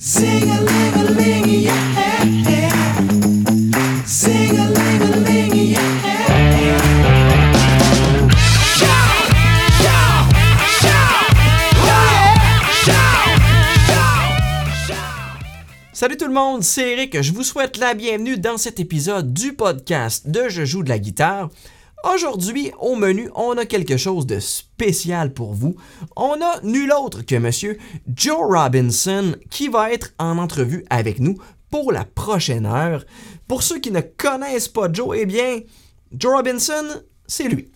Salut tout le monde, c'est Eric, je vous souhaite la bienvenue dans cet épisode du podcast de Je joue de la guitare. Aujourd'hui, au menu, on a quelque chose de spécial pour vous. On a nul autre que monsieur Joe Robinson qui va être en entrevue avec nous pour la prochaine heure. Pour ceux qui ne connaissent pas Joe, eh bien, Joe Robinson, c'est lui.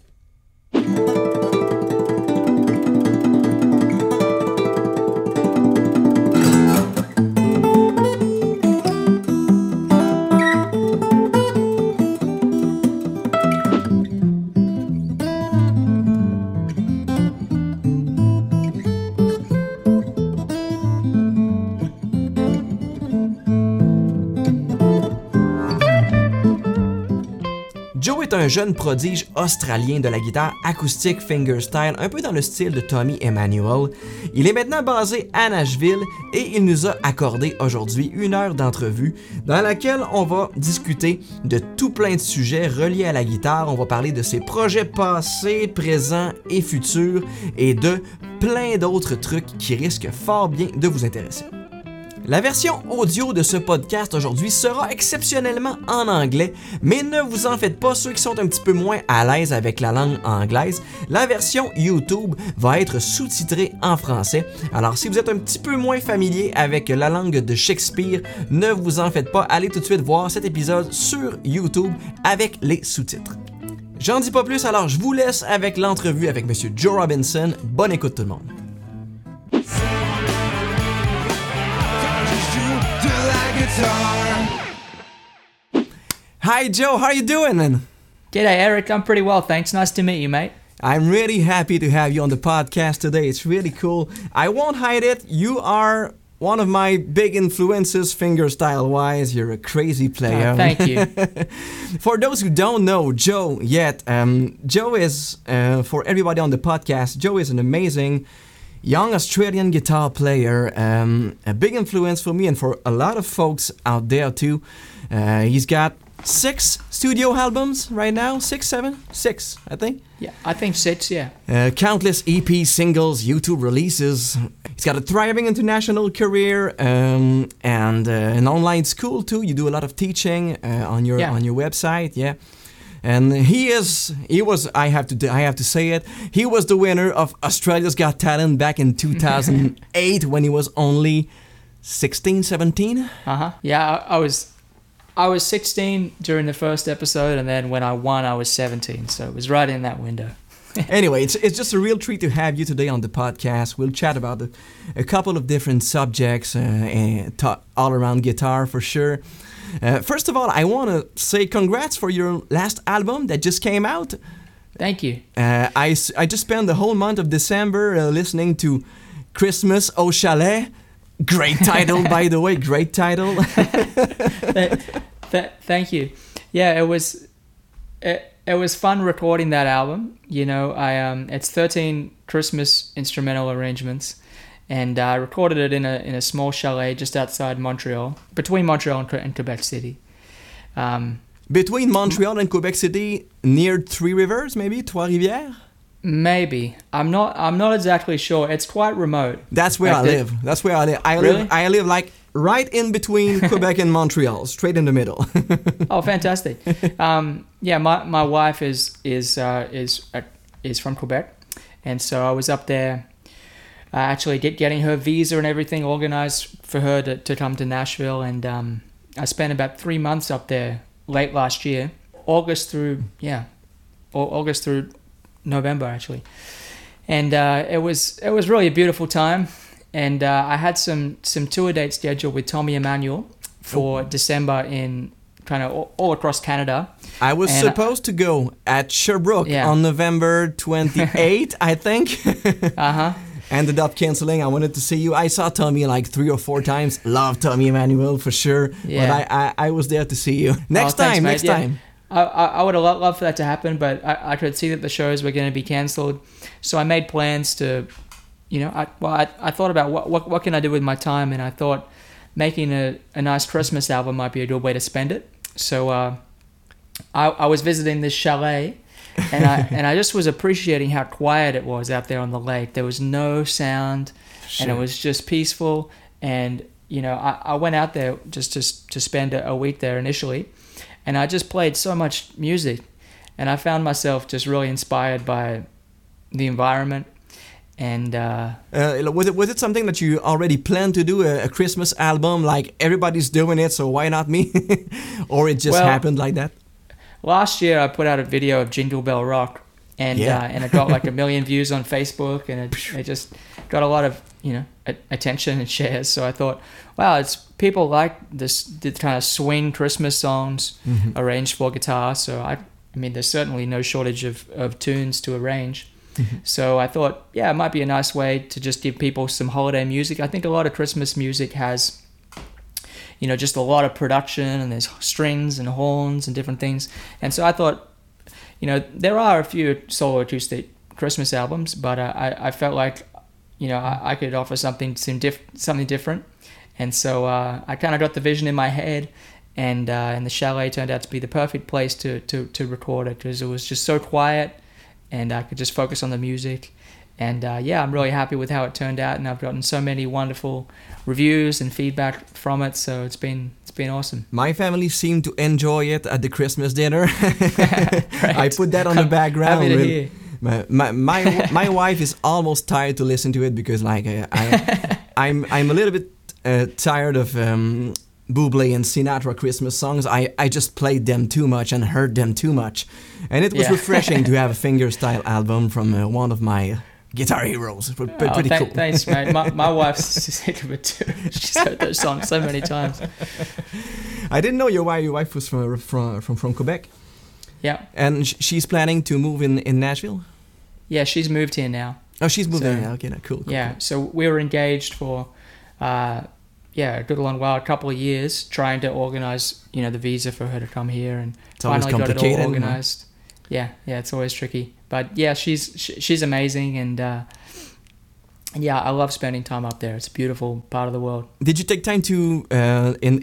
Un jeune prodige australien de la guitare acoustique fingerstyle, un peu dans le style de Tommy Emmanuel. Il est maintenant basé à Nashville et il nous a accordé aujourd'hui une heure d'entrevue dans laquelle on va discuter de tout plein de sujets reliés à la guitare. On va parler de ses projets passés, présents et futurs et de plein d'autres trucs qui risquent fort bien de vous intéresser. La version audio de ce podcast aujourd'hui sera exceptionnellement en anglais, mais ne vous en faites pas, ceux qui sont un petit peu moins à l'aise avec la langue anglaise. La version YouTube va être sous-titrée en français. Alors si vous êtes un petit peu moins familier avec la langue de Shakespeare, ne vous en faites pas, allez tout de suite voir cet épisode sur YouTube avec les sous-titres. J'en dis pas plus, alors je vous laisse avec l'entrevue avec M. Joe Robinson. Bonne écoute tout le monde. Hi Joe, how are you doing, man? G'day Eric, I'm pretty well, thanks. Nice to meet you, mate. I'm really happy to have you on the podcast today. It's really cool. I won't hide it. You are one of my big influences, fingerstyle-wise. You're a crazy player. Oh, thank you. For those who don't know Joe yet, Joe is, for everybody on the podcast, Joe is an amazing young Australian guitar player, a big influence for me and for a lot of folks out there too. He's got 6 studio albums right now, 6, 7? 6, I think. Yeah, I think 6, yeah. Countless EP singles, YouTube releases. He's got a thriving international career and an online school too. You do a lot of teaching on your website, yeah. And he was. I have to say it. He was the winner of Australia's Got Talent back in 2008 when he was only 16, 17. Yeah, I was 16 during the first episode, and then when I won, I was 17. So it was right in that window. Anyway, it's just a real treat to have you today on the podcast. We'll chat about a couple of different subjects, all around guitar for sure. First of all, I want to say congrats for your last album that just came out. Thank you. I just spent the whole month of December listening to Christmas au chalet. Great title, by the way. Great title. Thank you. Yeah, it was fun recording that album. You know, it's 13 Christmas instrumental arrangements. And I recorded it in a small chalet just outside Montreal, between Montreal and Quebec City. Between Montreal and Quebec City, near Three Rivers, maybe Trois-Rivières. Maybe I'm not exactly sure. It's quite remote. That's where I live. That's where I live. I live like right in between Quebec and Montreal, straight in the middle. Oh, fantastic! Yeah, my wife is from Quebec, and so I was up there. Actually getting her visa and everything organized for her to come to Nashville. And I spent about 3 months up there late last year, August through November actually. And it was really a beautiful time. And I had some tour dates scheduled with Tommy Emmanuel for December in kind of all across Canada. I was supposed to go at Sherbrooke on November 28, I think. Ended up cancelling. I wanted to see you. I saw Tommy like 3 or 4 times. Love Tommy Emmanuel for sure. Yeah. But I was there to see you. Next time. I would have loved for that to happen, but I could see that the shows were going to be cancelled. So I made plans to, I thought about what can I do with my time, and I thought making a nice Christmas album might be a good way to spend it. So I was visiting this chalet, and I just was appreciating how quiet it was out there on the lake. There was no sound, sure. and it was just peaceful. And you know, I went out there just to spend a week there initially, and I just played so much music, and I found myself just really inspired by the environment. And was it something that you already planned to do, a Christmas album, like everybody's doing it, so why not me? Or it just happened like that? Last year I put out a video of Jingle Bell Rock, and and it got like 1 million views on Facebook, and it just got a lot of attention and shares. So I thought, wow, it's people like the kind of swing Christmas songs mm-hmm. arranged for guitar. So I mean, there's certainly no shortage of tunes to arrange. Mm-hmm. So I thought, it might be a nice way to just give people some holiday music. I think a lot of Christmas music has, just a lot of production, and there's strings and horns and different things. And so I thought, there are a few solo acoustic Christmas albums, but I felt like, I could offer something different. And so I kind of got the vision in my head. And the chalet turned out to be the perfect place to record it, because it was just so quiet, and I could just focus on the music. And I'm really happy with how it turned out, and I've gotten so many wonderful reviews and feedback from it, so it's been awesome. My family seemed to enjoy it at the Christmas dinner. I put that on the background. Happy to hear. My wife is almost tired to listen to it, because like I'm a little bit tired of Bublé and Sinatra Christmas songs. I just played them too much and heard them too much, and it was refreshing to have a fingerstyle album from one of my guitar heroes. Pretty cool. Thanks, mate. My wife's sick of it too. She's heard those songs so many times. I didn't know your wife was from Quebec. Yeah. And she's planning to move in Nashville? Yeah, she's moved here now. Oh, she's moved here now. Okay, cool. Yeah, cool. So we were engaged for... a good long while, a couple of years, trying to organize, the visa for her to come here, and it's finally got it all organized. Yeah, it's always tricky, but yeah, she's amazing, and I love spending time up there. It's a beautiful part of the world. Did you take time to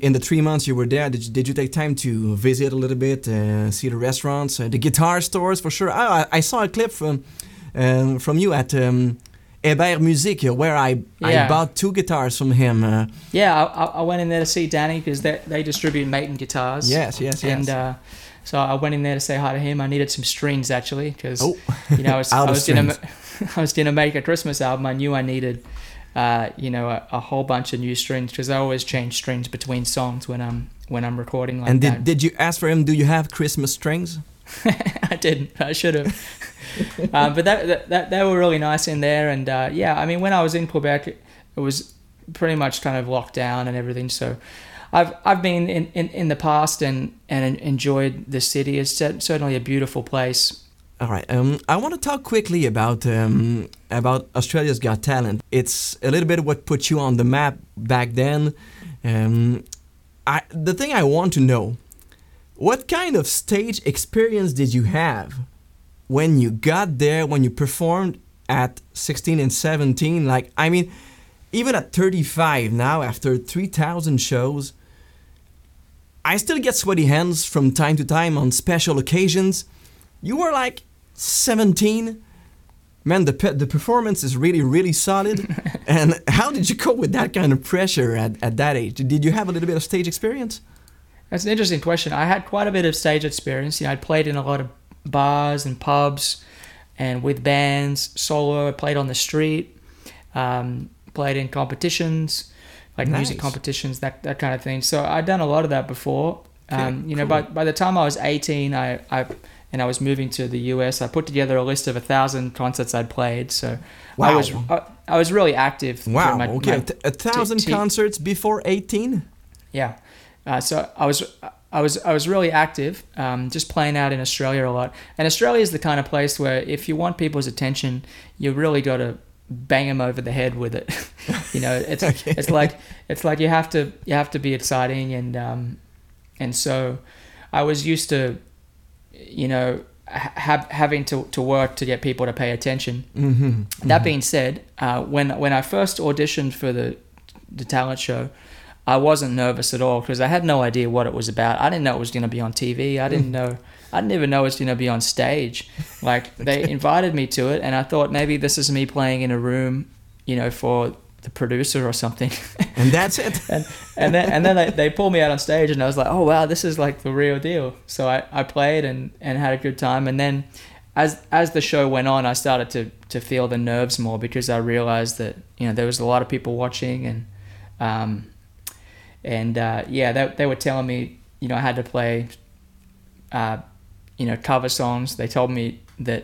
in the 3 months you were there? Did you take time to visit a little bit, see the restaurants, the guitar stores for sure? I saw a clip from you at. Hébert Musique, where I bought two guitars from him. I went in there to see Danny, because they distribute Maton guitars. Yes. And so I went in there to say hi to him. I needed some strings, actually, because I was going to make a Christmas album. I knew I needed a whole bunch of new strings, because I always change strings between songs when I'm recording. Did you ask for him? Do you have Christmas strings? I didn't. I should have. But that they were really nice in there, and when I was in Quebec, it was pretty much kind of locked down and everything. So I've been in the past and enjoyed the city. It's certainly a beautiful place. All right, I want to talk quickly about Australia's Got Talent. It's a little bit what put you on the map back then. The thing I want to know. What kind of stage experience did you have when you got there, when you performed at 16 and 17? Like, I mean, even at 35 now, after 3,000 shows, I still get sweaty hands from time to time on special occasions. You were like 17. Man, the performance is really, really solid. And how did you cope with that kind of pressure at that age? Did you have a little bit of stage experience? That's an interesting question. I had quite a bit of stage experience. I played in a lot of bars and pubs, and with bands, solo. I played on the street, played in competitions, like nice. Music competitions, that kind of thing. So I'd done a lot of that before. Cool. By the time I was 18, I was moving to the US. I put together a list of 1,000 concerts I'd played. So wow. I was really active. Wow. Okay. 1,000 concerts before 18. Yeah. So I was really active, just playing out in Australia a lot. And Australia is the kind of place where if you want people's attention, you really got to bang them over the head with it. It's okay. it's like you have to be exciting, and so I was used to, having to work to get people to pay attention. Mm-hmm. That being said, when I first auditioned for the talent show, I wasn't nervous at all because I had no idea what it was about. I didn't know it was going to be on TV. I didn't know. I didn't even know it was going to be on stage. Like, they invited me to it, and I thought maybe this is me playing in a room, you know, for the producer or something. And that's it. and then they pulled me out on stage, and I was like, oh, wow, this is like the real deal. So I played and had a good time. And then as the show went on, I started to feel the nerves more because I realized that, you know, there was a lot of people watching, and they were telling me, you know, I had to play, you know, cover songs. They told me that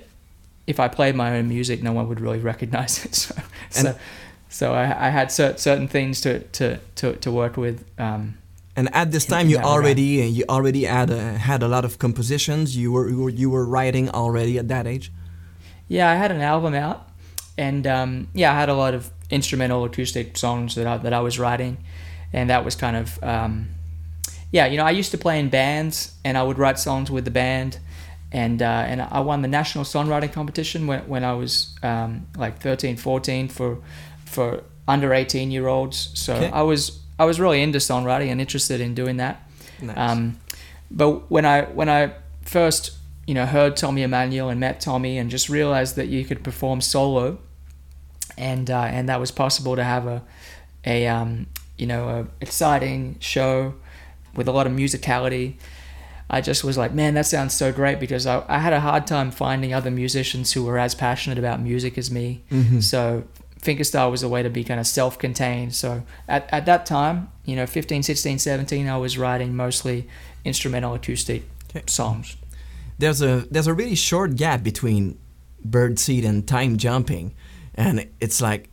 if I played my own music, no one would really recognize it. So I had certain things to work with. And at this time, you already had a lot of compositions. You were writing already at that age. Yeah, I had an album out, and I had a lot of instrumental acoustic songs that I was writing, and that was kind of I used to play in bands, and I would write songs with the band, and I won the national songwriting competition when I was 13, 14 for under 18-year-olds. So okay. I was really into songwriting and interested in doing that. Nice. But when I first, you know, heard Tommy Emmanuel and met Tommy and just realized that you could perform solo, and that was possible to have a exciting show with a lot of musicality, I just was like, man, that sounds so great, because I had a hard time finding other musicians who were as passionate about music as me. Mm-hmm. So fingerstyle was a way to be kind of self-contained. So at that time, you know, 15, 16, 17, I was writing mostly instrumental acoustic songs. There's a really short gap between Birdseed and Time Jumping, and it's like,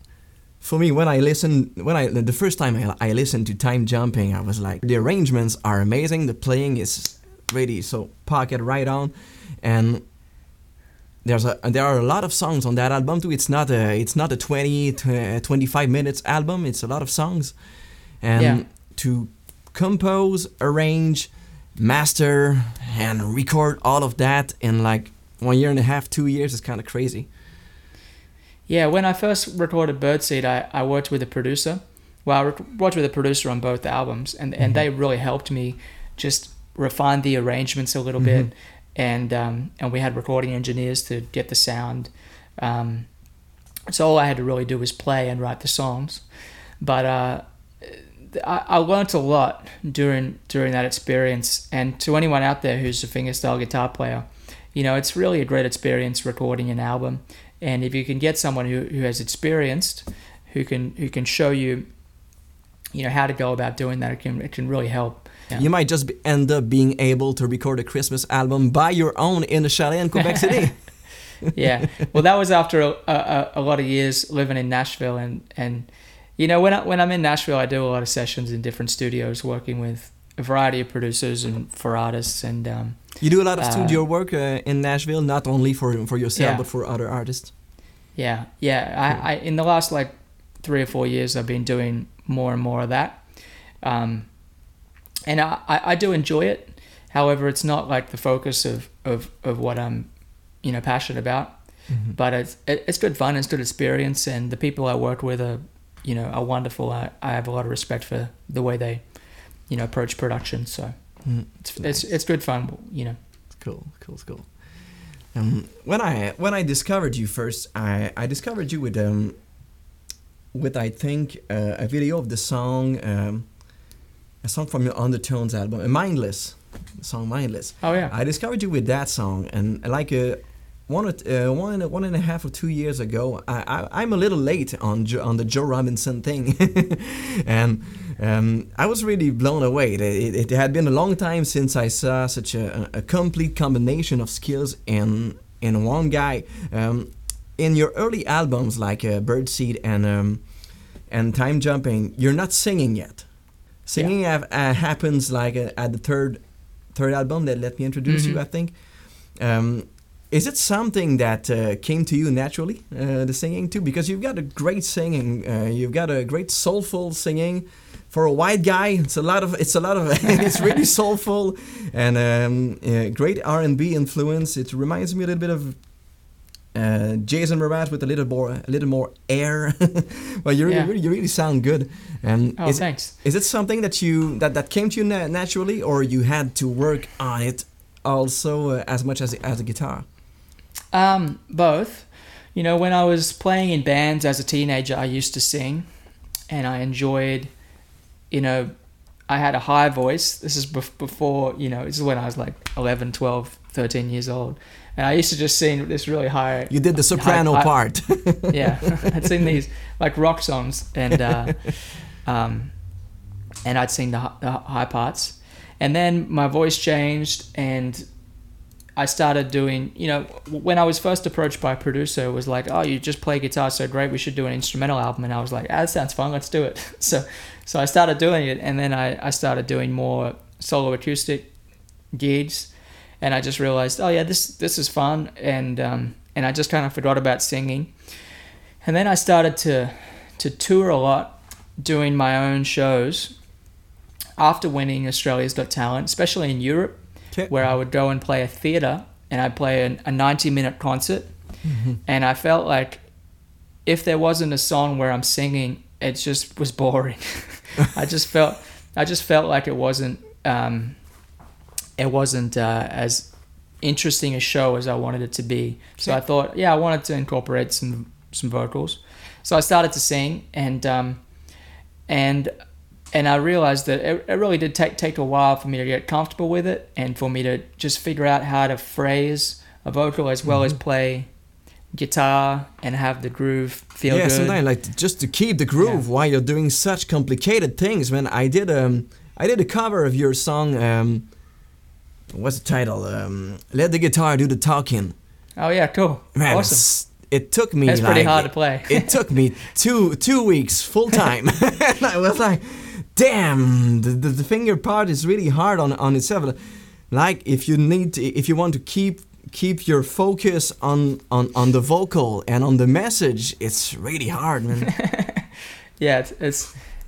for me, the first time I listened to Time Jumping, I was like, the arrangements are amazing, the playing is really so pocket right on, and there are a lot of songs on that album too. It's not a 20-25 minutes album. It's a lot of songs, and to compose, arrange, master, and record all of that in like 1.5 years, 2 years is kind of crazy. Yeah, when I first recorded Birdseed, I worked with a producer. Well, I worked with a producer on both albums, and they really helped me just refine the arrangements a little bit, and we had recording engineers to get the sound. So all I had to really do was play and write the songs. But I learned a lot during that experience. And to anyone out there who's a fingerstyle guitar player, you know, it's really a great experience recording an album. And if you can get someone who has experienced, who can show you, you know, how to go about doing that, it can really help. Yeah. You might just end up being able to record a Christmas album by your own in a chalet in Quebec City. Yeah. Well, that was after a lot of years living in Nashville, and you know, when I'm in Nashville, I do a lot of sessions in different studios, working with a variety of producers and for artists, and. You do a lot of studio work in Nashville, not only for yourself, but for other artists. Yeah. I in the last 3 or 4 years, I've been doing more and more of that, and I do enjoy it. However, it's not like the focus of what I'm, you know, passionate about. Mm-hmm. But it's good fun. It's good experience, and the people I work with are, you know, are wonderful. I have a lot of respect for the way they, you know, approach production. So. It's good fun, you know. It's cool. When I discovered you first, I discovered you with I think a video of the song, a song from your Undertones album, Mindless. Oh yeah. I discovered you with that song, and like one and a half or 2 years ago, I'm a little late on the Joe Robinson thing, and. I was really blown away. It had been a long time since I saw such a complete combination of skills in one guy. In your early albums, like Birdseed and Time Jumping, you're not singing yet. Singing happens at the third album that Let Me Introduce You, I think. Is it something that came to you naturally, the singing too? Because you've got a great singing, you've got a great soulful singing. For a white guy, it's a lot of it's really soulful and great R&B influence. It reminds me a little bit of Jason Mraz with a little more air. Well, you really sound good. Thanks. Is it something that came to you naturally, or you had to work on it also as much as the guitar? Both. You know, when I was playing in bands as a teenager, I used to sing, and I enjoyed. You know, I had a high voice. This is before. You know, this is when I was like 11, 12, 13 years old. And I used to just sing this really high... You did the soprano part. Yeah. I'd sing these like rock songs and I'd sing the high parts. And then my voice changed and I started doing... You know, when I was first approached by a producer, it was like, oh, you just play guitar so great, we should do an instrumental album. And I was like, that sounds fun, let's do it. So I started doing it, and then I started doing more solo acoustic gigs. And I just realized, oh yeah, this is fun, and I just kind of forgot about singing. And then I started to tour a lot, doing my own shows. After winning Australia's Got Talent, especially in Europe, where I would go and play a theater, and I'd play a 90-minute concert, mm-hmm. and I felt like if there wasn't a song where I'm singing, it just was boring. I just felt like it wasn't. It wasn't as interesting a show as I wanted it to be. So I thought, I wanted to incorporate some vocals. So I started to sing, and I realized that it really did take a while for me to get comfortable with it, and for me to just figure out how to phrase a vocal as well mm-hmm. as play guitar and have the groove feel good. Yeah, sometimes like just to keep the groove while you're doing such complicated things. Man, I did a cover of your song. What's the title? Let the guitar do the talking. Oh yeah, cool. Man, awesome. It took me. That's like, pretty hard to play. It took me two weeks full time. And I was like, damn, the finger part is really hard on itself. Like if you want to keep your focus on the vocal and on the message, it's really hard, man. Yeah,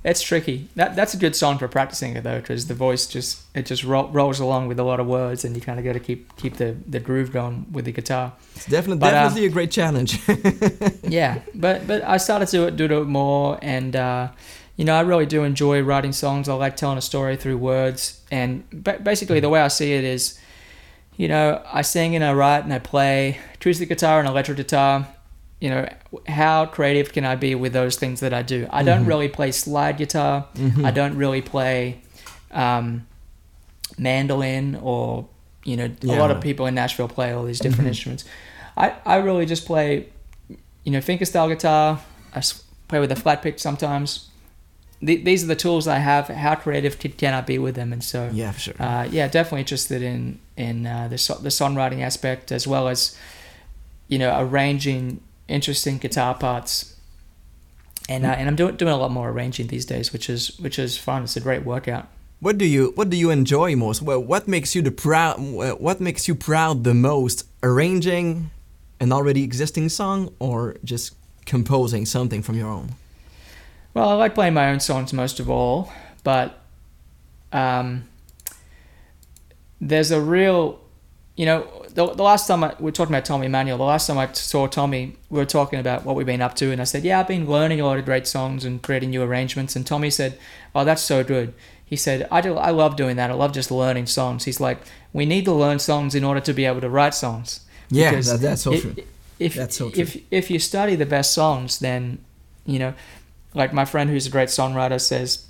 it's tricky. That's a good song for practicing it though, because the voice rolls along with a lot of words, and you kind of got to keep the groove going with the guitar. It's definitely a great challenge. Yeah, but I started to do it more, and you know, I really do enjoy writing songs. I like telling a story through words, and basically the way I see it is, you know, I sing and I write and I play acoustic guitar and electric guitar. You know, how creative can I be with those things that I do? I don't mm-hmm. really play slide guitar. Mm-hmm. I don't really play mandolin or, you know, a lot of people in Nashville play all these different mm-hmm. instruments. I really just play, you know, fingerstyle guitar. I play with a flat pick sometimes. These are the tools I have. How creative can I be with them? And so, yeah, for sure. Definitely interested in the songwriting aspect, as well as, you know, arranging interesting guitar parts, and I'm doing a lot more arranging these days, which is fun. It's a great workout. What do you enjoy most? Well, what makes you proud the most? Arranging an already existing song, or just composing something from your own? Well, I like playing my own songs most of all, but there's a real, you know, the last time we were talking about Tommy Emmanuel, the last time I saw Tommy, we were talking about what we've been up to, and I said, yeah, I've been learning a lot of great songs and creating new arrangements, and Tommy said, oh, that's so good. He said, I love doing that. I love just learning songs. He's like, we need to learn songs in order to be able to write songs. Yeah, that's so true. That's so true. If you study the best songs, then, you know, like my friend who's a great songwriter says,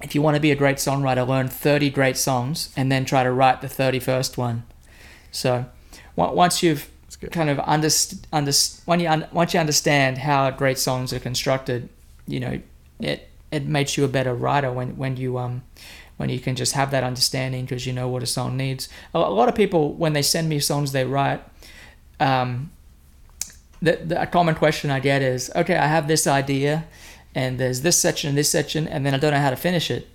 if you want to be a great songwriter, learn 30 great songs and then try to write the 31st one. So, once you've kind of once you understand how great songs are constructed, you know, it makes you a better writer when you can just have that understanding, because you know what a song needs. A lot of people, when they send me songs they write, a common question I get is, okay, I have this idea, and there's this section, and then I don't know how to finish it.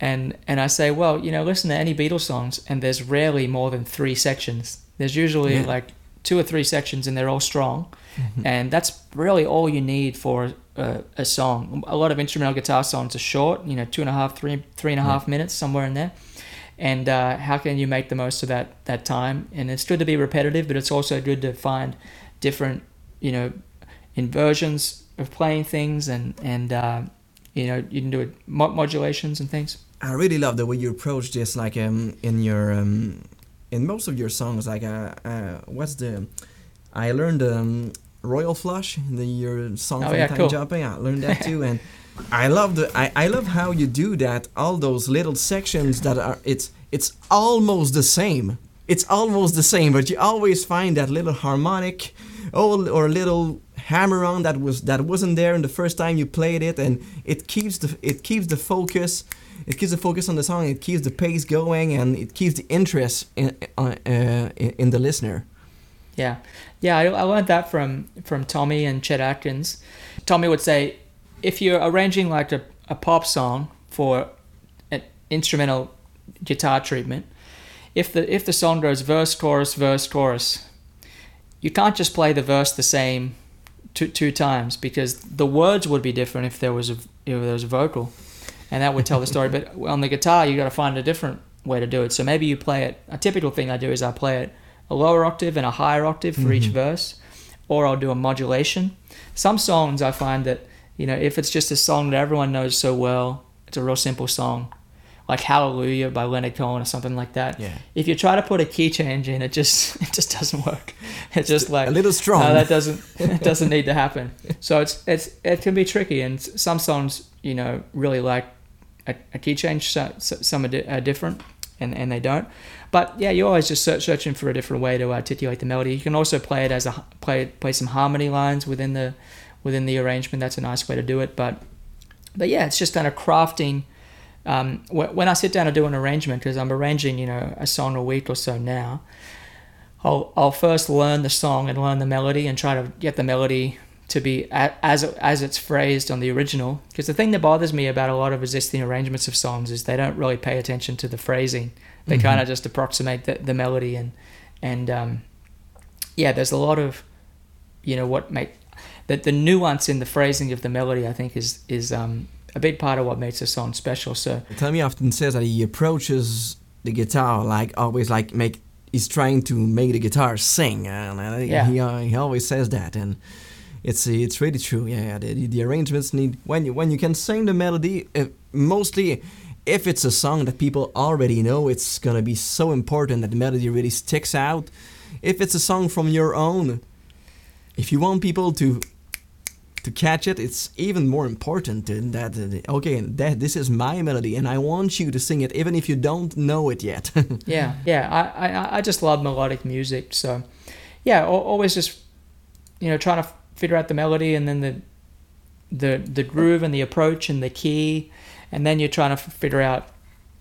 And I say, well, you know, listen to any Beatles songs, and there's rarely more than 3 sections. There's usually like 2 or 3 sections, and they're all strong. Mm-hmm. And that's really all you need for a song. A lot of instrumental guitar songs are short, you know, 2.5, 3.5 minutes, somewhere in there. And how can you make the most of that time? And it's good to be repetitive, but it's also good to find different, you know, inversions of playing things, and you know, you can do it, modulations and things. I really love the way you approach this, like in your in most of your songs. Like I learned Royal Flush, your song from Time Jumping. I learned that too, and I love how you do that. All those little sections that are it's almost the same. It's almost the same, but you always find that little harmonic or little hammer-on that wasn't there in the first time you played it, and it keeps the focus on the song, it keeps the pace going, and it keeps the interest in the listener. Yeah, I learned that from Tommy and Chet Atkins. Tommy would say, if you're arranging like a pop song for an instrumental guitar treatment, if the song goes verse, chorus, you can't just play the verse the same two times, because the words would be different if there was a vocal, and that would tell the story. But on the guitar, you got to find a different way to do it. So maybe you play it. A typical thing I do is I play it a lower octave and a higher octave for each verse, or I'll do a modulation. Some songs I find that, you know, if it's just a song that everyone knows so well, it's a real simple song, like Hallelujah by Leonard Cohen or something like that. Yeah. If you try to put a key change in, it just doesn't work. It's just like a little strong. No, that doesn't need to happen. So it can be tricky, and some songs, you know, really like a key change. Some are different, and they don't. But yeah, you're always just searching for a different way to articulate the melody. You can also play it as play some harmony lines within the arrangement. That's a nice way to do it. But yeah, it's just kind of crafting. When I sit down to do an arrangement, because I'm arranging, you know, a song a week or so now, I'll first learn the song and learn the melody and try to get the melody to be as it's phrased on the original. Because the thing that bothers me about a lot of existing arrangements of songs is they don't really pay attention to the phrasing. They kind of just approximate the melody and there's a lot of, you know, what make that the nuance in the phrasing of the melody, I think, is a big part of what makes a song special. So Tommy often says that he approaches the guitar he's trying to make the guitar sing, and he always says that, and it's really true. Yeah, the arrangements need when you can sing the melody. Mostly, if it's a song that people already know, it's gonna be so important that the melody really sticks out. If it's a song from your own, if you want people to catch it, it's even more important that this is my melody and I want you to sing it even if you don't know it yet. I just love melodic music, so yeah, always just, you know, trying to figure out the melody and then the groove and the approach and the key, and then you're trying to figure out,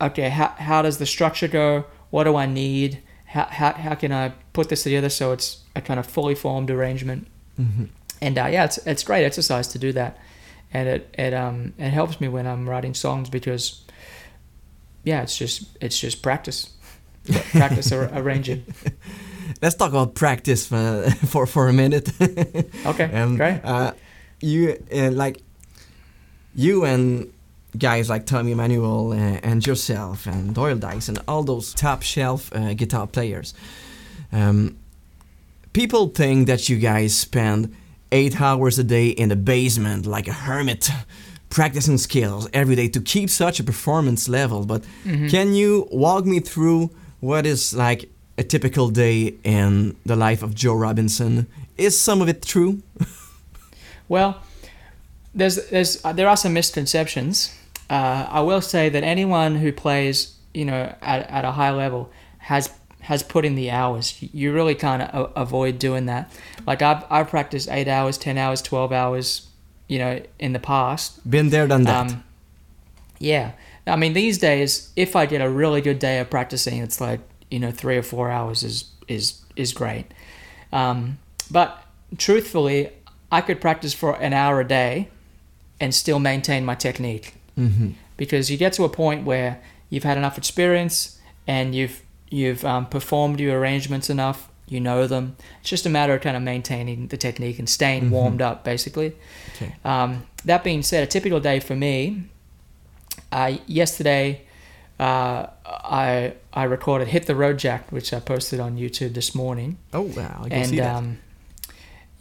okay, how does the structure go, what do I need, how can I put this together so it's a kind of fully formed arrangement. And it's great exercise to do that, and it helps me when I'm writing songs, because it's just practice, arranging. Let's talk about practice for a minute. Okay, great. You and guys like Tommy Emmanuel and yourself and Doyle Dykes and all those top shelf guitar players. People think that you guys spend 8 hours a day in the basement like a hermit, practicing skills every day to keep such a performance level, but can you walk me through what is like a typical day in the life of Joe Robinson? Is some of it true? Well, there are some misconceptions. I will say that anyone who plays, you know, at a high level has put in the hours. You really can't avoid doing that. Like I've practiced 8 hours, 10 hours, 12 hours, you know, in the past. Been there, done that. Yeah, I mean, these days, if I get a really good day of practicing, it's like, you know, 3 or 4 hours is great. But truthfully, I could practice for an hour a day and still maintain my technique, because you get to a point where you've had enough experience and you've performed your arrangements enough, you know them. It's just a matter of kind of maintaining the technique and staying warmed up, basically. Okay. That being said, a typical day for me, yesterday I recorded Hit the Road Jack, which I posted on YouTube this morning. Oh, wow, I can see that.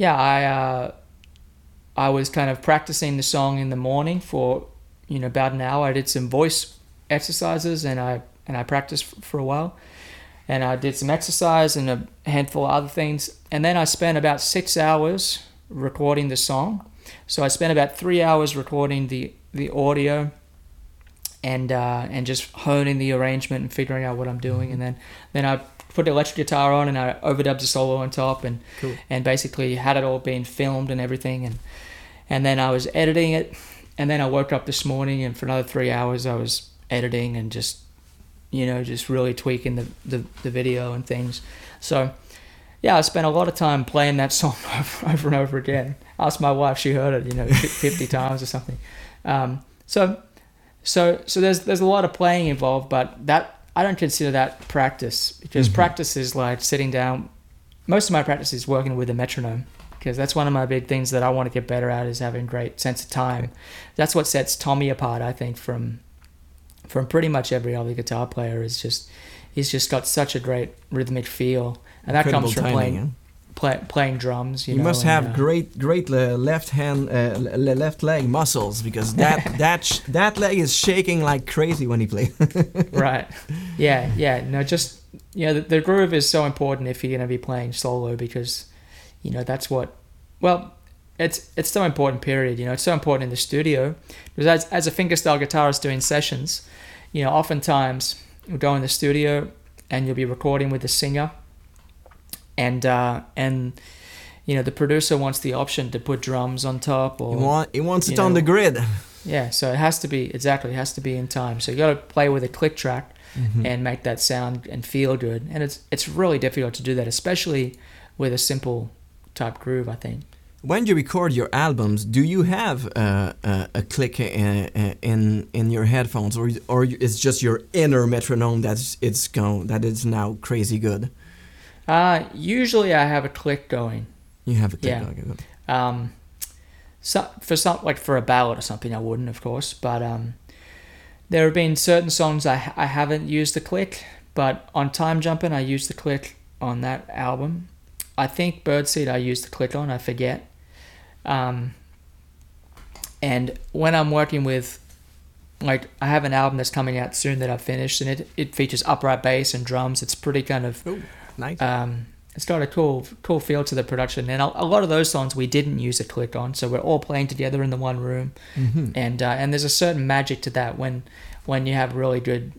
yeah, I was kind of practicing the song in the morning for, you know, about an hour. I did some voice exercises and I practiced for a while. And I did some exercise and a handful of other things. And then I spent about 6 hours recording the song. So I spent about 3 hours recording the audio and just honing the arrangement and figuring out what I'm doing. And then I put the electric guitar on and I overdubbed the solo on top and cool. and basically had it all being filmed and everything. And then I was editing it. And then I woke up this morning and for another 3 hours I was editing and just... you know, just really tweaking the video and things. So, yeah, I spent a lot of time playing that song over and over again. Asked my wife, she heard it, you know, 50 times or something. So there's a lot of playing involved, but that I don't consider that practice because mm-hmm. practice is like sitting down. Most of my practice is working with a metronome because that's one of my big things that I want to get better at is having great sense of time. That's what sets Tommy apart, I think, from pretty much every other guitar player is just he's just got such a great rhythmic feel, and that incredible comes from timing, playing drums. You know, must have great left leg muscles because that leg is shaking like crazy when he plays. Right. Yeah. No, just you know, the groove is so important if you're going to be playing solo because you know that's what. Well, it's so important. Period. You know, it's so important in the studio because as a fingerstyle guitarist doing sessions. You know, oftentimes you'll go in the studio and you'll be recording with the singer and you know, the producer wants the option to put drums on top or... He wants it on the grid. Yeah, so it has to be in time. So you got to play with a click track mm-hmm. and make that sound and feel good. And it's really difficult to do that, especially with a simple type groove, I think. When you record your albums, do you have a click in your headphones, or it's just your inner metronome that is now crazy good? Usually I have a click going. You have a click going. For a ballad or something, I wouldn't, of course. But there have been certain songs I haven't used the click, but on Time Jumping I used the click on that album. I think Birdseed I used the click on. I forget. And when I'm working with, like, I have an album that's coming out soon that I've finished, and it features upright bass and drums. It's pretty kind of... Ooh, nice. It's got a cool feel to the production. And a lot of those songs we didn't use a click on, so we're all playing together in the one room. Mm-hmm. And there's a certain magic to that when you have really good,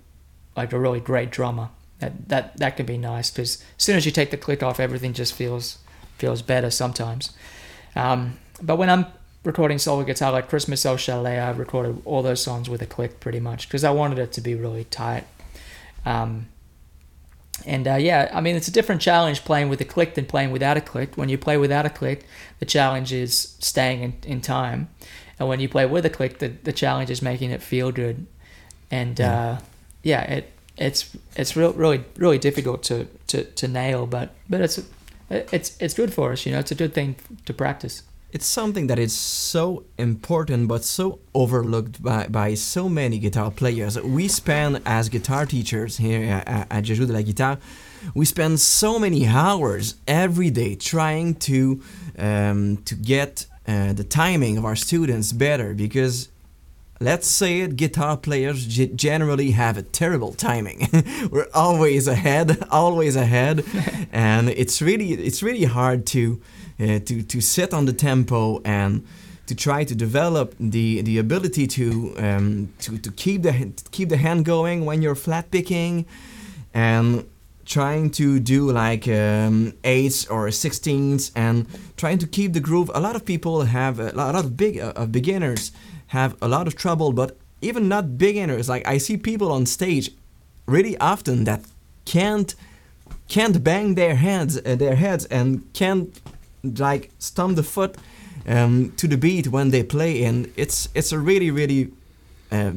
like a really great drummer. That can be nice because as soon as you take the click off, everything just feels better sometimes. But when I'm recording solo guitar, like Christmas au chalet, I recorded all those songs with a click pretty much because I wanted it to be really tight. I mean, it's a different challenge playing with a click than playing without a click. When you play without a click, the challenge is staying in time. And when you play with a click, the challenge is making it feel good. It's really difficult to nail, but it's good for us, you know. It's a good thing to practice. It's something that is so important but so overlooked by so many guitar players. We spend as guitar teachers here at Je Joue de la Guitare, we spend so many hours every day trying to get the timing of our students better because. Let's say it, guitar players generally have a terrible timing. We're always ahead, and it's really hard to sit on the tempo and to try to develop the ability to keep the hand going when you're flat picking, and trying to do like eighths or sixteenths and trying to keep the groove. A lot of people have a lot of beginners. Have a lot of trouble, but even not beginners. Like I see people on stage really often that can't bang their heads and can't like stomp the foot to the beat when they play. And it's a really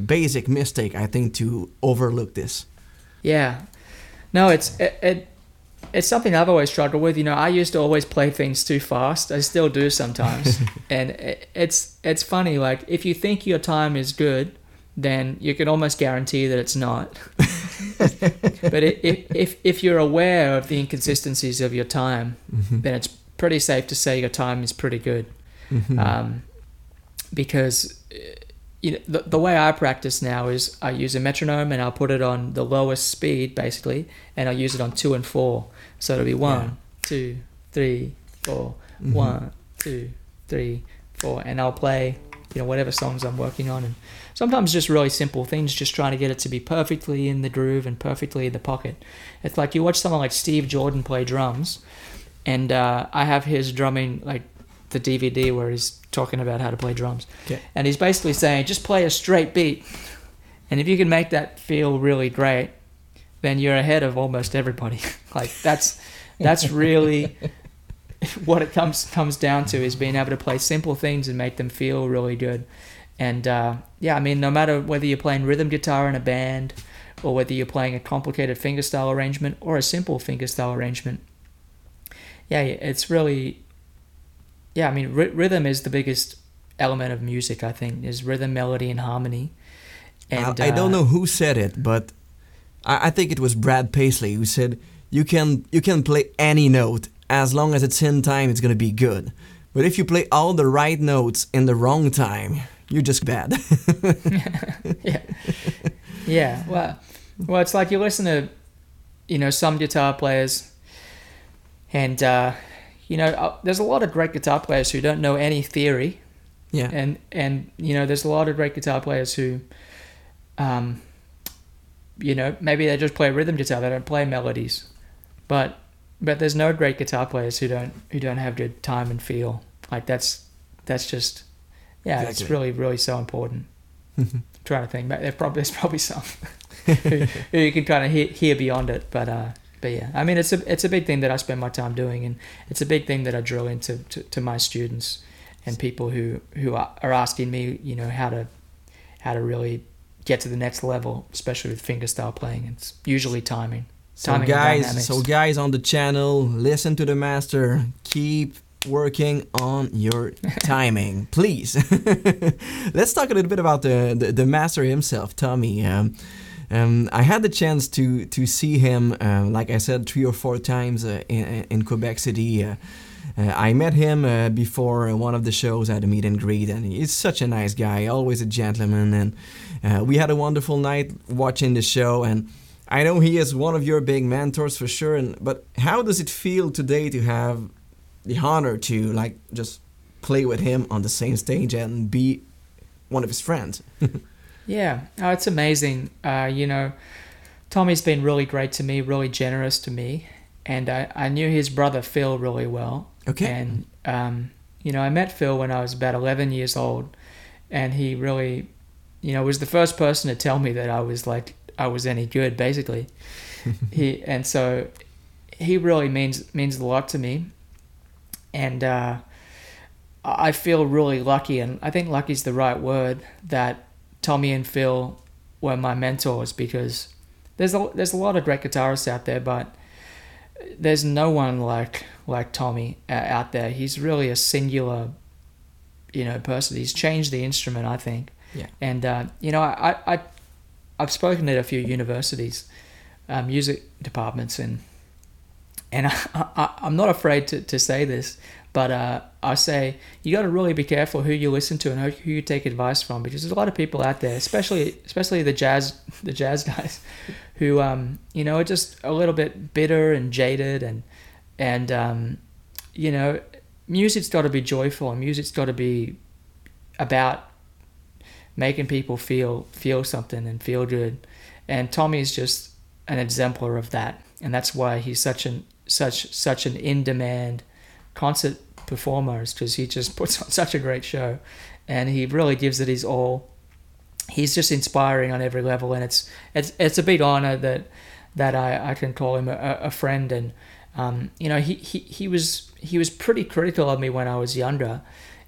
basic mistake, I think, to overlook this. Yeah, no, it's something I've always struggled with. You know, I used to always play things too fast. I still do sometimes. And it's funny, like, if you think your time is good, then you can almost guarantee that it's not. But if you're aware of the inconsistencies of your time, mm-hmm. then it's pretty safe to say your time is pretty good. Mm-hmm. Because you know, the way I practice now is I use a metronome and I'll put it on the lowest speed basically, and I'll use it on 2 and 4. So it'll be 1, 2, 3, 4, mm-hmm. 1, 2, 3, 4, and I'll play, you know, whatever songs I'm working on, and sometimes just really simple things, just trying to get it to be perfectly in the groove and perfectly in the pocket. It's like you watch someone like Steve Jordan play drums, and I have his drumming, like the DVD where he's talking about how to play drums. Yeah. And he's basically saying, just play a straight beat. And if you can make that feel really great, then you're ahead of almost everybody. Like that's really what it comes down to, is being able to play simple things and make them feel really good. And yeah, I mean, no matter whether you're playing rhythm guitar in a band or whether you're playing a complicated fingerstyle arrangement or a simple fingerstyle arrangement, yeah, it's really... Yeah, I mean, rhythm is the biggest element of music, I think, is rhythm, melody, and harmony. And I don't know who said it, but I think it was Brad Paisley who said, you can play any note. As long as it's in time, it's going to be good. But if you play all the right notes in the wrong time, you're just bad. Yeah. Yeah. Well, it's like you listen to, you know, some guitar players and... you know, there's a lot of great guitar players who don't know any theory. Yeah. And you know, there's a lot of great guitar players who, you know, maybe they just play rhythm guitar, they don't play melodies. But there's no great guitar players who don't have good time and feel. Like that's just, yeah, exactly. It's really, really so important. I'm trying to think, there's probably some who you can kind of hear beyond it, but yeah, I mean, it's a big thing that I spend my time doing, and it's a big thing that I drill into to my students and people who are asking me, you know, how to really get to the next level, especially with fingerstyle playing. It's usually timing. So guys on the channel, listen to the master. Keep working on your timing, please. Let's talk a little bit about the master himself, Tommy. I had the chance to see him, like I said, 3 or 4 times in Quebec City. I met him before one of the shows at a meet and greet, and he's such a nice guy, always a gentleman. And we had a wonderful night watching the show. And I know he is one of your big mentors for sure. But how does it feel today to have the honor to like just play with him on the same stage and be one of his friends? Yeah, oh, it's amazing. You know, Tommy's been really great to me, really generous to me, and I knew his brother Phil really well. Okay. And you know, I met Phil when I was about 11 years old, and he really, you know, was the first person to tell me that I was any good, basically. So he really means a lot to me, and I feel really lucky, and I think lucky's the right word, that Tommy and Phil were my mentors, because there's a lot of great guitarists out there, but there's no one like Tommy out there. He's really a singular, you know, person. He's changed the instrument, I think. Yeah. And you know, I've spoken at a few universities, music departments, and I'm not afraid to say this. But I say, you got to really be careful who you listen to and who you take advice from, because there's a lot of people out there, especially the jazz guys, who you know, are just a little bit bitter and jaded, and you know, music's got to be joyful, and music's got to be about making people feel something and feel good. And Tommy's just an exemplar of that, and that's why he's such an in-demand concert performers, because he just puts on such a great show, and he really gives it his all. He's just inspiring on every level, and it's a big honor that I can call him a friend. And you know, he was pretty critical of me when I was younger,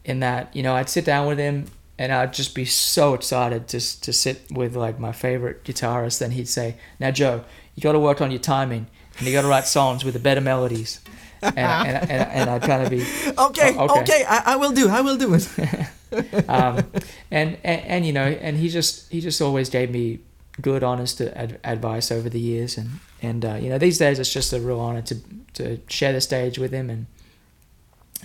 in that, you know, I'd sit down with him and I'd just be so excited to sit with like my favorite guitarist, and he'd say, "Now Joe, you got to work on your timing, and you got to write songs with the better melodies." And I'd kind of be okay. I will do it. And you know, and he just always gave me good, honest advice over the years, and you know, these days it's just a real honor to share the stage with him, and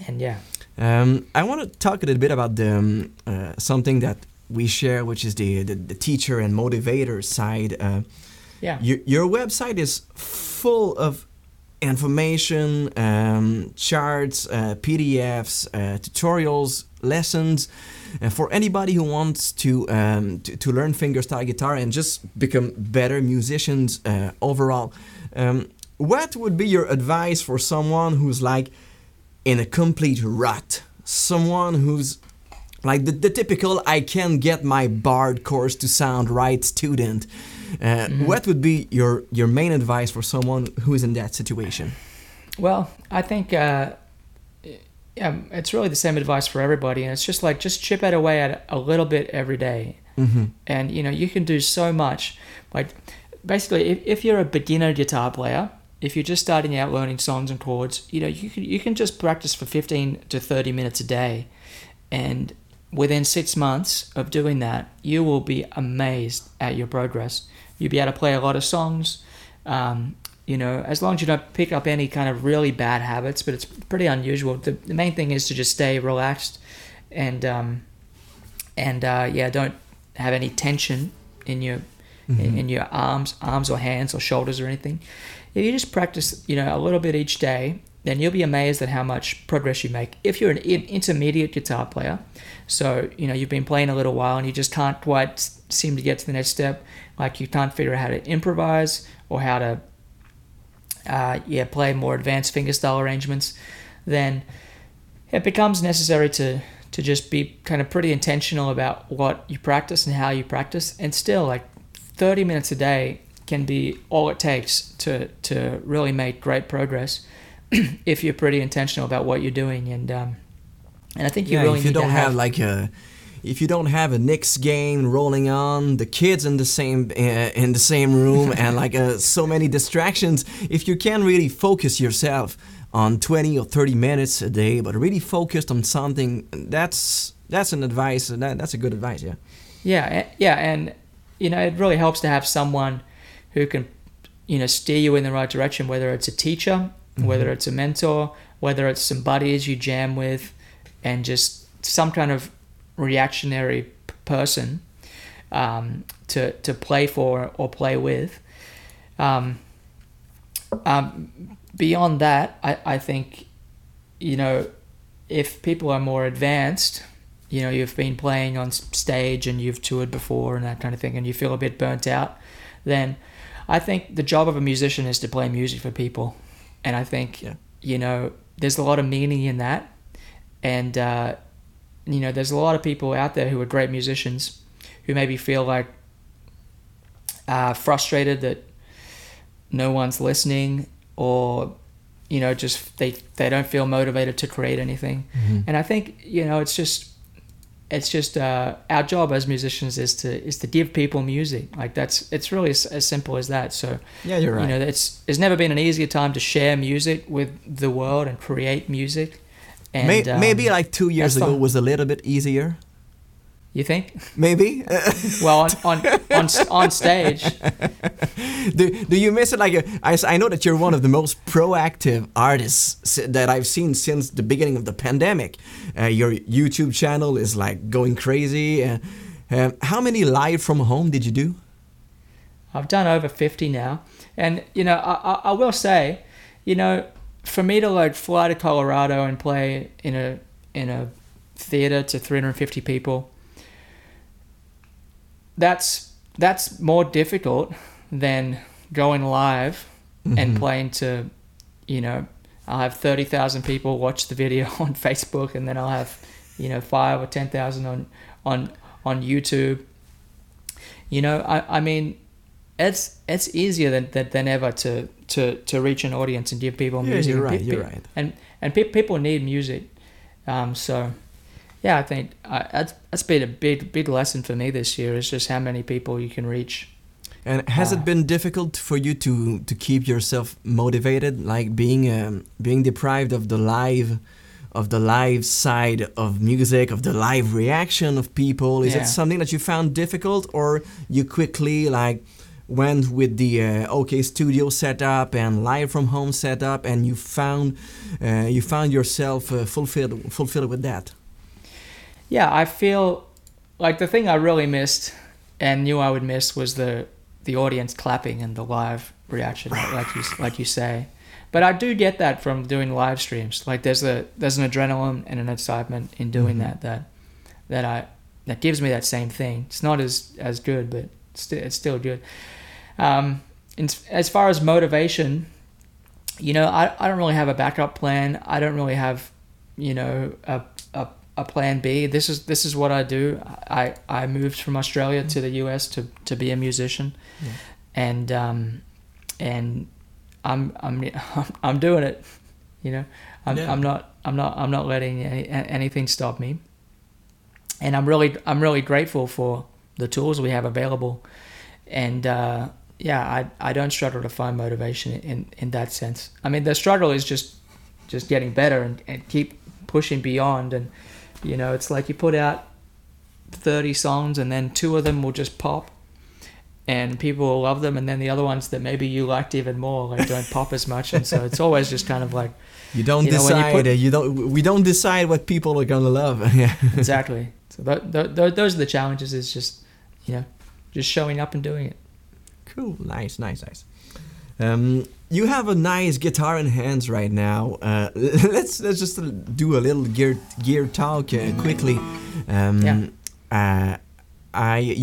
And yeah. I want to talk a little bit about the something that we share, which is the teacher and motivator side. Yeah. Your website is full of information, charts, PDFs, tutorials, lessons, for anybody who wants to learn fingerstyle guitar and just become better musicians overall. What would be your advice for someone who's like in a complete rut? Someone who's like the typical I can get my Bard course to sound right student. What would be your main advice for someone who is in that situation? Well, I think it's really the same advice for everybody, and it's just like just chip it away at it a little bit every day. And you know, you can do so much. Like basically, if you're a beginner guitar player, if you're just starting out learning songs and chords, you know, you can just practice for 15 to 30 minutes a day, and within 6 months of doing that, you will be amazed at your progress. You'll be able to play a lot of songs, you know, as long as you don't pick up any kind of really bad habits, but it's pretty unusual. The main thing is to just stay relaxed and don't have any tension in your in your arms or hands or shoulders or anything. If you just practice, you know, a little bit each day, then you'll be amazed at how much progress you make. If you're an intermediate guitar player, so, you know, you've been playing a little while and you just can't quite seem to get to the next step, like you can't figure out how to improvise or how to play more advanced fingerstyle arrangements, then it becomes necessary to just be kind of pretty intentional about what you practice and how you practice. And still, like, 30 minutes a day can be all it takes to really make great progress if you're pretty intentional about what you're doing. And I think you really need to have like a, if you don't have a Knicks game rolling on, the kids in the same room, and like so many distractions, if you can really focus yourself on 20 or 30 minutes a day, but really focused on something, that's an advice. That's a good advice. Yeah. And you know, it really helps to have someone who can, you know, steer you in the right direction, whether it's a teacher, whether it's a mentor, whether it's some buddies you jam with, and just some kind of reactionary person to play for or play with. Beyond that, I think, you know, if people are more advanced, you know, you've been playing on stage and you've toured before and that kind of thing, and you feel a bit burnt out, then I think the job of a musician is to play music for people. And I think, you know, there's a lot of meaning in that. And, you know, there's a lot of people out there who are great musicians who maybe feel like frustrated that no one's listening, or, you know, just they don't feel motivated to create anything. And I think, you know, it's just our job as musicians is to give people music. Like it's really as simple as that. So yeah, you're right. You know, there's never been an easier time to share music with the world and create music. And maybe like 2 years ago was a little bit easier. You think? Maybe. Well, on stage. Do you miss it? Like I know that you're one of the most proactive artists that I've seen since the beginning of the pandemic. Your YouTube channel is like going crazy. How many live from home did you do? I've done over 50 now, and you know, I will say, you know, for me to like fly to Colorado and play in a theater to 350 people, that's more difficult than going live and playing to, you know, I'll have 30,000 people watch the video on Facebook, and then I'll have, you know, 5,000 or 10,000 on YouTube. You know, I mean, it's easier than ever to reach an audience and give people music. You're right. And people need music, so. Yeah, I think that's been a big lesson for me this year, is just how many people you can reach. And has it been difficult for you to keep yourself motivated, like being deprived of the live side of music, of the live reaction of people? Is it something that you found difficult, or you quickly like went with the OK studio setup and live from home setup, and you found yourself fulfilled with that? Yeah, I feel like the thing I really missed and knew I would miss was the audience clapping and the live reaction, like you say. But I do get that from doing live streams. Like there's an adrenaline and an excitement in doing mm-hmm. that gives me that same thing. It's not as good, but it's still good. As far as motivation, I don't really have a backup plan. I don't really have, a plan B. This is what I do. I moved from Australia to the US to be a musician, yeah. and I'm doing it. I'm not letting anything stop me. And I'm really grateful for the tools we have available, and I don't struggle to find motivation in that sense. I mean, the struggle is just getting better and keep pushing beyond. And it's like you put out 30 songs and then two of them will just pop, and people will love them, and then the other ones that maybe you liked even more don't pop as much. And so it's always just kind of like we don't decide what people are gonna love. Yeah, exactly. So those are the challenges. Is just showing up and doing it. Cool, nice. You have a nice guitar in hands right now. Let's just do a little gear talk quickly. You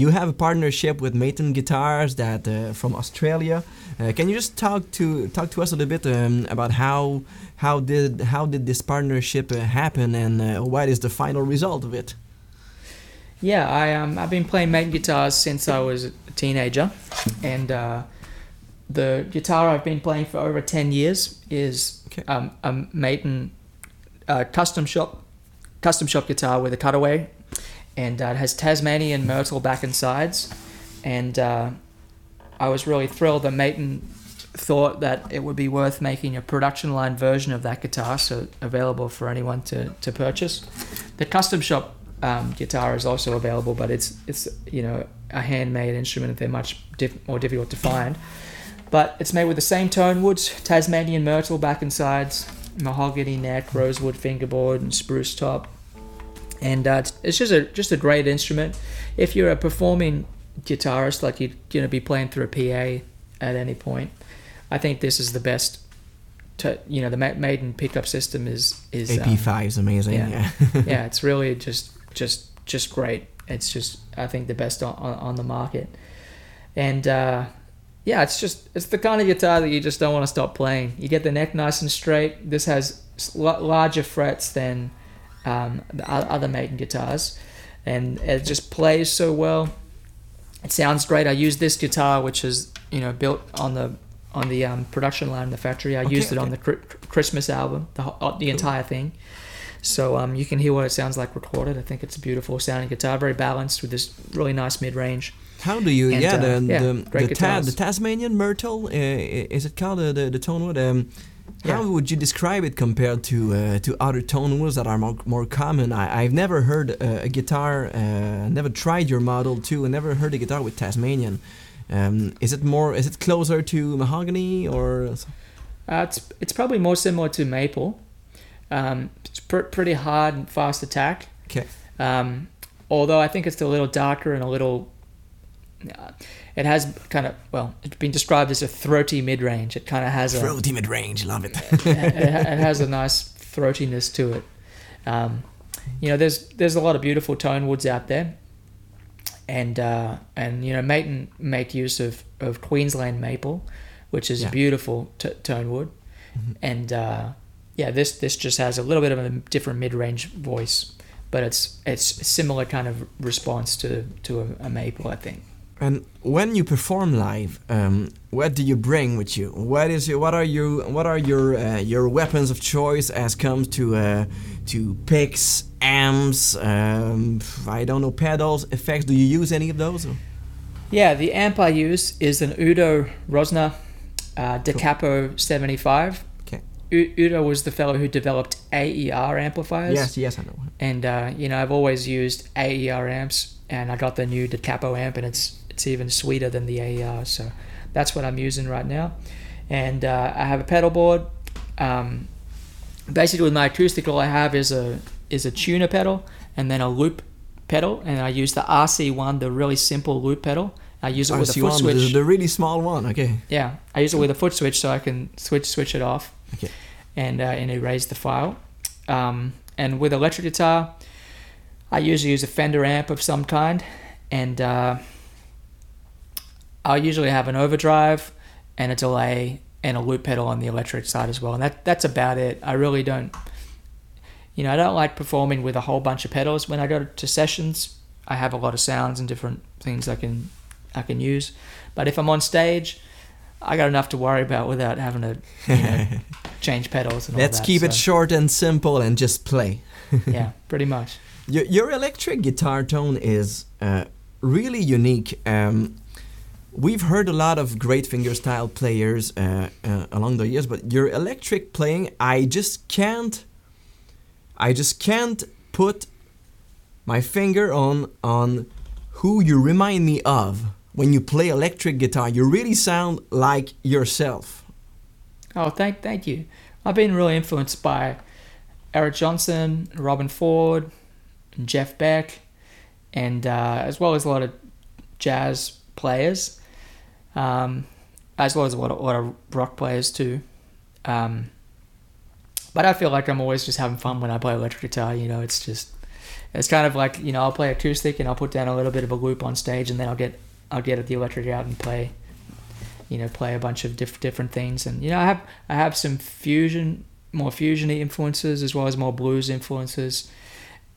have a partnership with Maton Guitars that from Australia. Can you just talk to us a little bit about how did this partnership happen, and what is the final result of it? Yeah, I've been playing Maton Guitars since I was a teenager, and the guitar I've been playing for over 10 years is a Maton custom shop guitar with a cutaway. And it has Tasmanian Myrtle back and sides. And I was really thrilled that Maton thought that it would be worth making a production line version of that guitar, so available for anyone to purchase. The custom shop guitar is also available, but it's a handmade instrument. They're much more difficult to find. But it's made with the same tone woods, Tasmanian Myrtle back and sides, mahogany neck, rosewood fingerboard, and spruce top. And it's just a great instrument. If you're a performing guitarist, like you'd be playing through a PA at any point, I think this is the best. The Maton pickup system is AP5 is amazing. Yeah. Yeah, it's really just great. It's just, I think, the best on the market. And it's the kind of guitar that you just don't want to stop playing. You get the neck nice and straight. This has larger frets than the other Maton guitars, and it just plays so well. It sounds great. I use this guitar, which is built on the production line in the factory. I used it on the Christmas album, the entire thing. So you can hear what it sounds like recorded. I think it's a beautiful sounding guitar, very balanced with this really nice mid range. How do you? And, the Tasmanian Myrtle is it called the tone wood? How would you describe it compared to other tone woods that are more common? I've never heard a guitar, never tried your model too, and never heard a guitar with Tasmanian. Is it closer to mahogany or? It's probably more similar to maple. It's pretty hard and fast attack. Okay. Although I think it's a little darker and a little. It has it's been described as a throaty mid-range. It kind of has a throaty mid-range. Love it. It has a nice throatiness to it. There's a lot of beautiful tone woods out there, and Maton make use of Queensland maple, which is a beautiful tone wood, mm-hmm. and this just has a little bit of a different mid-range voice, but it's a similar kind of response to a maple, I think. And when you perform live, what do you bring with you? What are your weapons of choice as comes to picks, amps, pedals, effects? Do you use any of those? Yeah, the amp I use is an Udo Rosner DeCapo 75. Okay. Udo was the fellow who developed AER amplifiers. Yes, I know. And I've always used AER amps, and I got the new DeCapo amp, and it's it's even sweeter than the AER. So that's what I'm using right now. And I have a pedal board. Basically, with my acoustic, all I have is a tuner pedal and then a loop pedal, and I use the RC one, the really simple loop pedal. I use it with a foot switch. The really small one, okay. Yeah, I use it with a foot switch so I can switch it off, okay, and erase the file. And with electric guitar, I usually use a Fender amp of some kind, and I usually have an overdrive and a delay and a loop pedal on the electric side as well, and that's about it. I really don't, I don't like performing with a whole bunch of pedals. When I go to sessions, I have a lot of sounds and different things I can use, but if I'm on stage, I got enough to worry about without having to change pedals and all that. Let's keep it short and simple and just play. Yeah, pretty much. Your electric guitar tone is really unique. We've heard a lot of great fingerstyle players along the years, but your electric playing, I just can't put my finger on who you remind me of when you play electric guitar. You really sound like yourself. Oh, thank you. I've been really influenced by Eric Johnson, Robin Ford, and Jeff Beck, and as well as a lot of jazz players, as well as a lot of rock players too. But I feel like I'm always just having fun when I play electric guitar. It's just, it's kind of like, I'll play acoustic and I'll put down a little bit of a loop on stage, and then I'll get the electric out and play, play a bunch of different things. And, I have some fusion, more fusiony influences as well as more blues influences.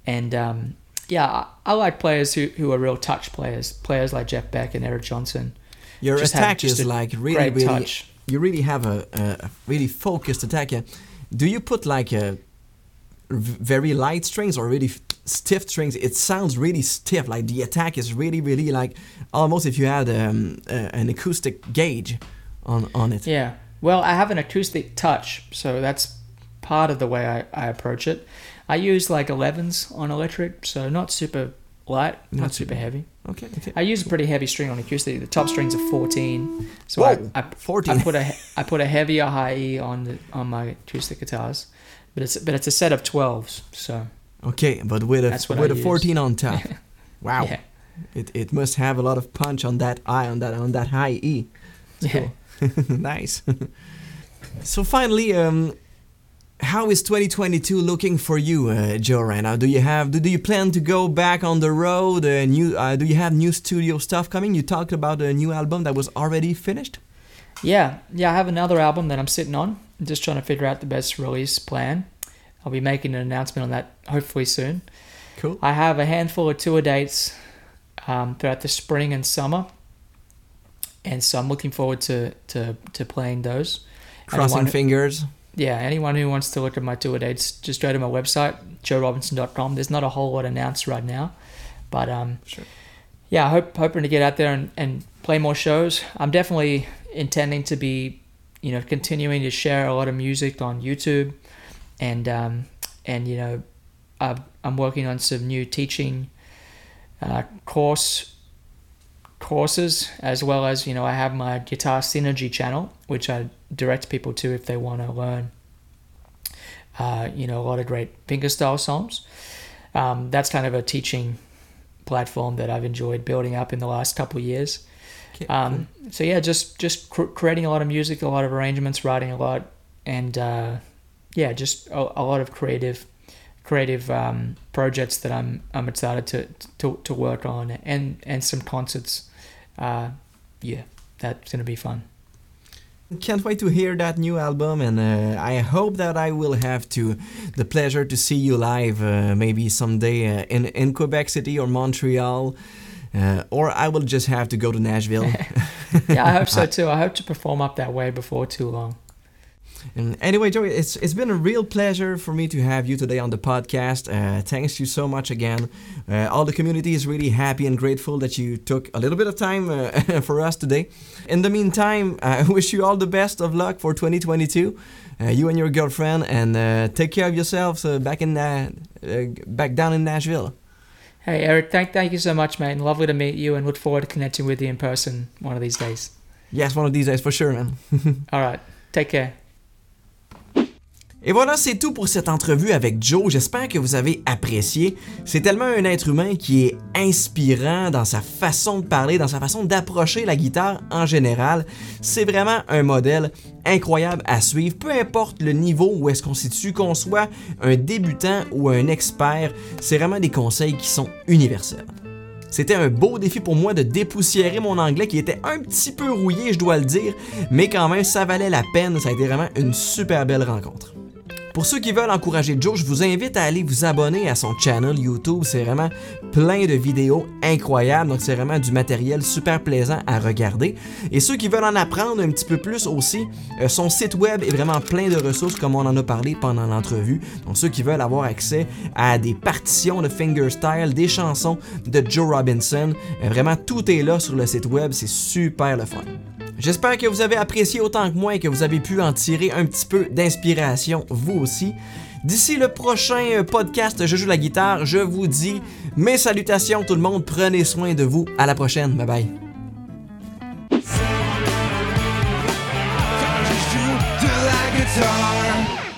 And, I like players who are real touch players like Jeff Beck and Eric Johnson. Your attack is like really, really, touch. You really have a really focused attack. Yeah. Do you put like a very light strings or really stiff strings? It sounds really stiff, like the attack is really, really like almost if you had an acoustic gauge on it. Yeah, well, I have an acoustic touch, so that's part of the way I approach it. I use like 11s on electric, so not super light, not super heavy. Okay. I use a pretty heavy string on acoustic. The top strings are 14, so I put a heavier high E on my acoustic guitars, but it's a set of 12s. So okay, but with a 14 on top. Wow, yeah. It must have a lot of punch on that I on that high E. That's cool. Nice. So finally, how is 2022 looking for you, Joe? Right now, do you plan to go back on the road? Do you have new studio stuff coming? You talked about a new album that was already finished. Yeah. I have another album that I'm sitting on. I'm just trying to figure out the best release plan. I'll be making an announcement on that hopefully soon. Cool. I have a handful of tour dates throughout the spring and summer, and so I'm looking forward to playing those. Crossing fingers. Yeah, anyone who wants to look at my tour dates, just go to my website, joerobinson.com. There's not a whole lot announced right now, but sure. Yeah, hoping to get out there and play more shows. I'm definitely intending to be, continuing to share a lot of music on YouTube, and I'm working on some new teaching courses, as well as, I have my Guitar Synergy channel, which I direct people to if they want to learn, a lot of great fingerstyle songs. That's kind of a teaching platform that I've enjoyed building up in the last couple of years. Okay. So yeah, just creating a lot of music, a lot of arrangements, writing a lot, and just a lot of creative projects that I'm excited to work on, and some concerts. That's gonna be fun. Can't wait to hear that new album, and I hope that I will have the pleasure to see you live maybe someday in Quebec City or Montreal, or I will just have to go to Nashville. Yeah, I hope so too. I hope to perform up that way before too long. And anyway, Joey, it's been a real pleasure for me to have you today on the podcast. Thanks to you so much again. All the community is really happy and grateful that you took a little bit of time for us today. In the meantime, I wish you all the best of luck for 2022, you and your girlfriend, and take care of yourselves back down in Nashville. Hey, Eric, thank you so much, man. Lovely to meet you and look forward to connecting with you in person one of these days. Yes, one of these days, for sure, man. All right, take care. Et voilà, c'est tout pour cette entrevue avec Joe. J'espère que vous avez apprécié. C'est tellement un être humain qui est inspirant dans sa façon de parler, dans sa façon d'approcher la guitare en général. C'est vraiment un modèle incroyable à suivre. Peu importe le niveau où est-ce qu'on se situe, qu'on soit un débutant ou un expert, c'est vraiment des conseils qui sont universels. C'était un beau défi pour moi de dépoussiérer mon anglais qui était un petit peu rouillé, je dois le dire, mais quand même, ça valait la peine. Ça a été vraiment une super belle rencontre. Pour ceux qui veulent encourager Joe, je vous invite à aller vous abonner à son channel YouTube. C'est vraiment plein de vidéos incroyables. Donc, c'est vraiment du matériel super plaisant à regarder. Et ceux qui veulent en apprendre un petit peu plus aussi, son site web est vraiment plein de ressources comme on en a parlé pendant l'entrevue. Donc, ceux qui veulent avoir accès à des partitions de fingerstyle, des chansons de Joe Robinson, vraiment tout est là sur le site web. C'est super le fun. J'espère que vous avez apprécié autant que moi et que vous avez pu en tirer un petit peu d'inspiration, vous aussi. D'ici le prochain podcast Je joue la guitare, je vous dis mes salutations tout le monde, prenez soin de vous, à la prochaine, bye bye. Quand je joue de la guitare.